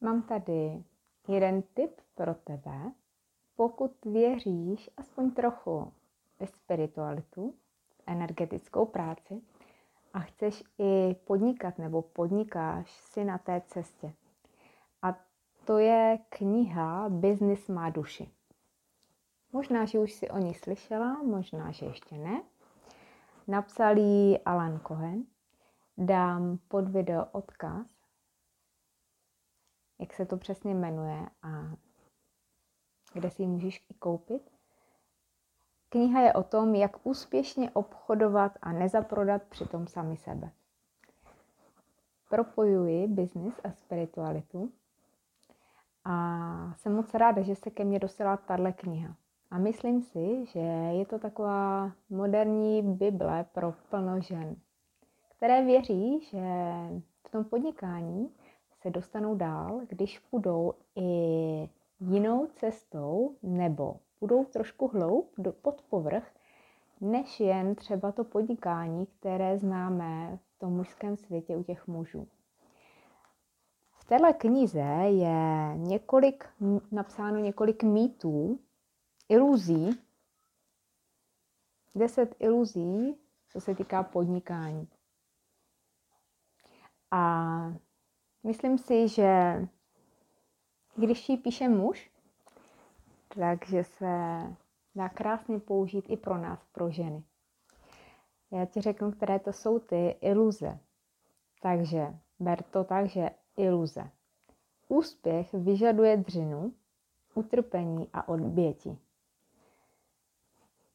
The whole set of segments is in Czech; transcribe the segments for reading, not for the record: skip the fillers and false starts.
Mám tady jeden tip pro tebe. Pokud věříš aspoň trochu ve spiritualitu, energetickou práci a chceš i podnikat nebo podnikáš si na té cestě. A to je kniha Byznys má duši. Možná, že už si o ní slyšela, možná, že ještě ne. Napsal ji Alan Cohen. Dám pod video odkaz, jak se to přesně jmenuje a kde si ji můžeš i koupit. Kniha je o tom, jak úspěšně obchodovat a nezaprodat přitom sami sebe. Propojuji biznis a spiritualitu a jsem moc ráda, že se ke mně dostala tahle kniha. A myslím si, že je to taková moderní bible pro plno žen, které věří, že v tom podnikání se dostanou dál, když půjdou i jinou cestou nebo budou trošku hloub pod povrch, než jen třeba to podnikání, které známe v tom mužském světě u těch mužů. V téhle knize je napsáno několik mýtů, iluzí, 10 iluzí, co se týká podnikání. A myslím si, že když ji píše muž, takže se dá krásně použít i pro nás, pro ženy. Já ti řeknu, které to jsou ty iluze. Takže ber to tak, že iluze. Úspěch vyžaduje dřinu, utrpení a oběti.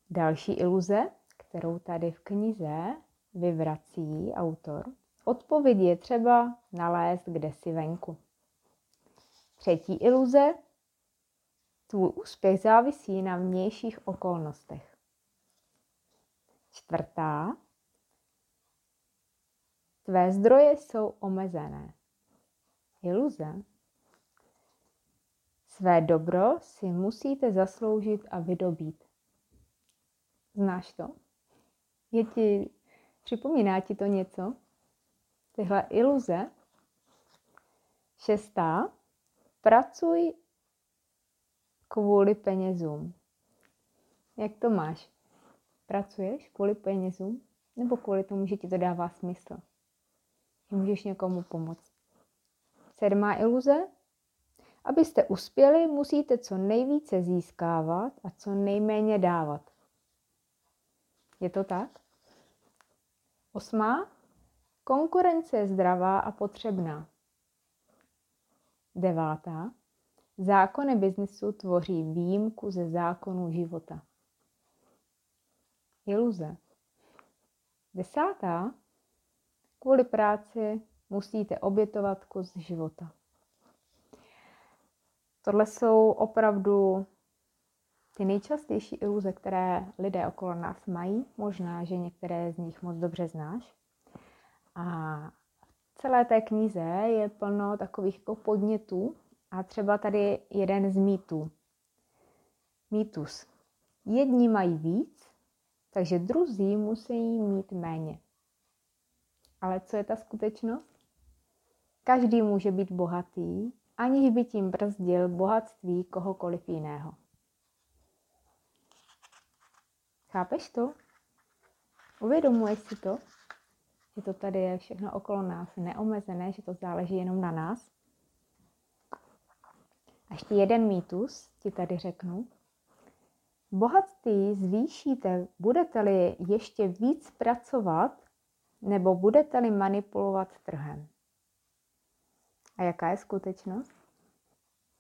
Další iluze, kterou tady v knize vyvrací autor. Odpověď je třeba nalézt kdesi venku. Třetí iluze. Tvůj úspěch závisí na vnějších okolnostech. Čtvrtá. Tvé zdroje jsou omezené. Iluze. Své dobro si musíte zasloužit a vydobít. Znáš to? Připomíná ti to něco? Tyhle iluze. Šestá. Pracuj kvůli penězům. Jak to máš? Pracuješ kvůli penězům? Nebo kvůli tomu, že ti to dává smysl? Že můžeš někomu pomoct. 7. iluze. Abyste uspěli, musíte co nejvíce získávat a co nejméně dávat. Je to tak? 8. Konkurence je zdravá a potřebná. 9. Zákony biznesu tvoří výjimku ze zákonů života. Iluze. 10. Kvůli práci musíte obětovat kus života. Tohle jsou opravdu ty nejčastější iluze, které lidé okolo nás mají. Možná, že některé z nich moc dobře znáš. A v celé té knize je plno takových jako podnětů. A třeba tady jeden z mýtů. Mýtus. Jedni mají víc, takže druzí musí mít méně. Ale co je ta skutečnost? Každý může být bohatý, aniž by tím brzdil bohatství kohokoliv jiného. Chápeš to? Uvědomuješ si to? Že to tady je všechno okolo nás neomezené, že to záleží jenom na nás? A ještě jeden mýtus ti tady řeknu. Bohatství zvýšíte, budete-li ještě víc pracovat nebo budete-li manipulovat trhem. A jaká je skutečnost?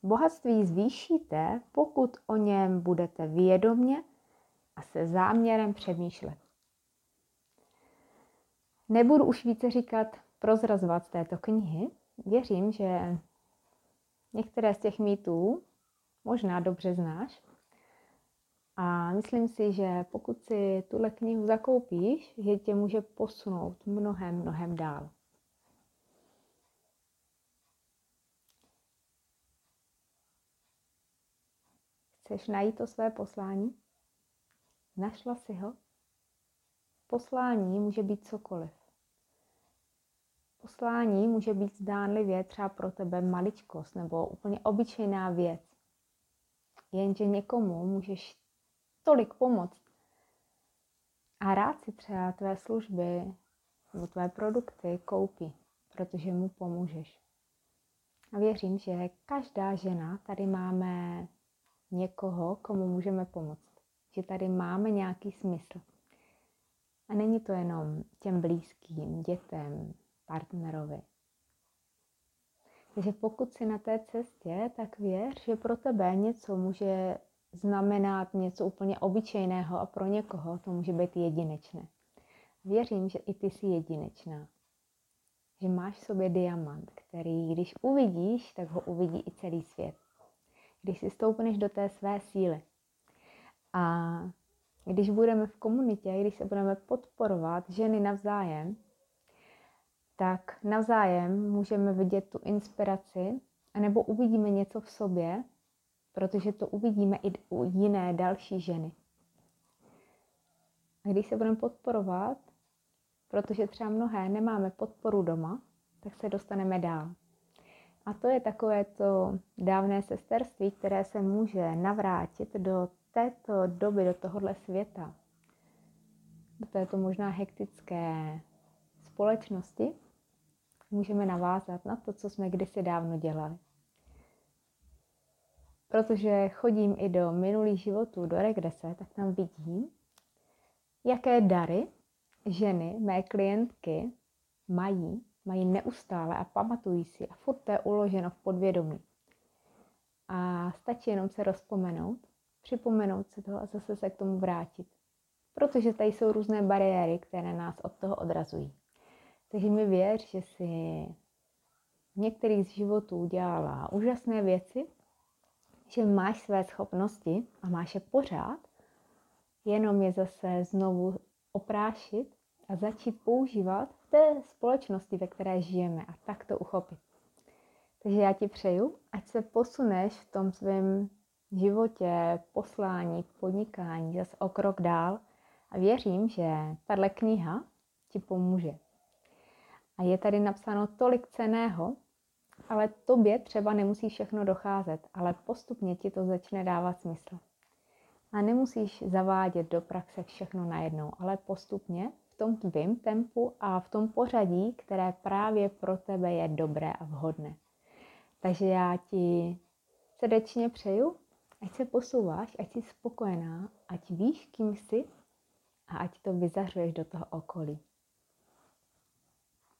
Bohatství zvýšíte, pokud o něm budete vědomě a se záměrem přemýšlet. Nebudu už více říkat, prozrazovat z této knihy. Věřím, že některé z těch mýtů možná dobře znáš. A myslím si, že pokud si tuhle knihu zakoupíš, že tě může posunout mnohem, mnohem dál. Chceš najít to své poslání? Našla si ho? Poslání může být cokoliv. Poslání může být zdánlivě třeba pro tebe maličkost nebo úplně obyčejná věc. Jenže někomu můžeš tolik pomoct a rád si třeba tvé služby nebo tvé produkty koupí, protože mu pomůžeš. A věřím, že každá žena tady máme někoho, komu můžeme pomoct. Že tady máme nějaký smysl. A není to jenom těm blízkým, dětem, partnerovi. Takže pokud jsi na té cestě, tak věř, že pro tebe něco může znamenat něco úplně obyčejného a pro někoho to může být jedinečné. Věřím, že i ty jsi jedinečná. Že máš v sobě diamant, který když uvidíš, tak ho uvidí i celý svět. Když si stoupneš do té své síly. A když budeme v komunitě, když se budeme podporovat ženy navzájem, tak navzájem můžeme vidět tu inspiraci, anebo uvidíme něco v sobě, protože to uvidíme i u jiné další ženy. A když se budeme podporovat, protože třeba mnohé nemáme podporu doma, tak se dostaneme dál. A to je takové to dávné sesterství, které se může navrátit do této doby, do tohohle světa, do této možná hektické společnosti, můžeme navázat na to, co jsme kdysi dávno dělali. Protože chodím i do minulých životů, do regrese, tak tam vidím, jaké dary ženy, mé klientky, mají neustále a pamatují si a furt to je uloženo v podvědomí. A stačí jenom se rozpomenout, připomenout si toho a zase se k tomu vrátit. Protože tady jsou různé bariéry, které nás od toho odrazují. Takže mi věř, že si v některých z životů dělala úžasné věci, že máš své schopnosti a máš je pořád, jenom je zase znovu oprášit a začít používat v té společnosti, ve které žijeme a tak to uchopit. Takže já ti přeju, ať se posuneš v tom svém životě, poslání, podnikání zase o krok dál a věřím, že tahle kniha ti pomůže. A je tady napsáno tolik cenného, ale tobě třeba nemusí všechno docházet, ale postupně ti to začne dávat smysl. A nemusíš zavádět do praxe všechno najednou, ale postupně v tom tvým tempu a v tom pořadí, které právě pro tebe je dobré a vhodné. Takže já ti srdečně přeju, ať se posouváš, ať jsi spokojená, ať víš, kým jsi a ať to vyzařuješ do toho okolí.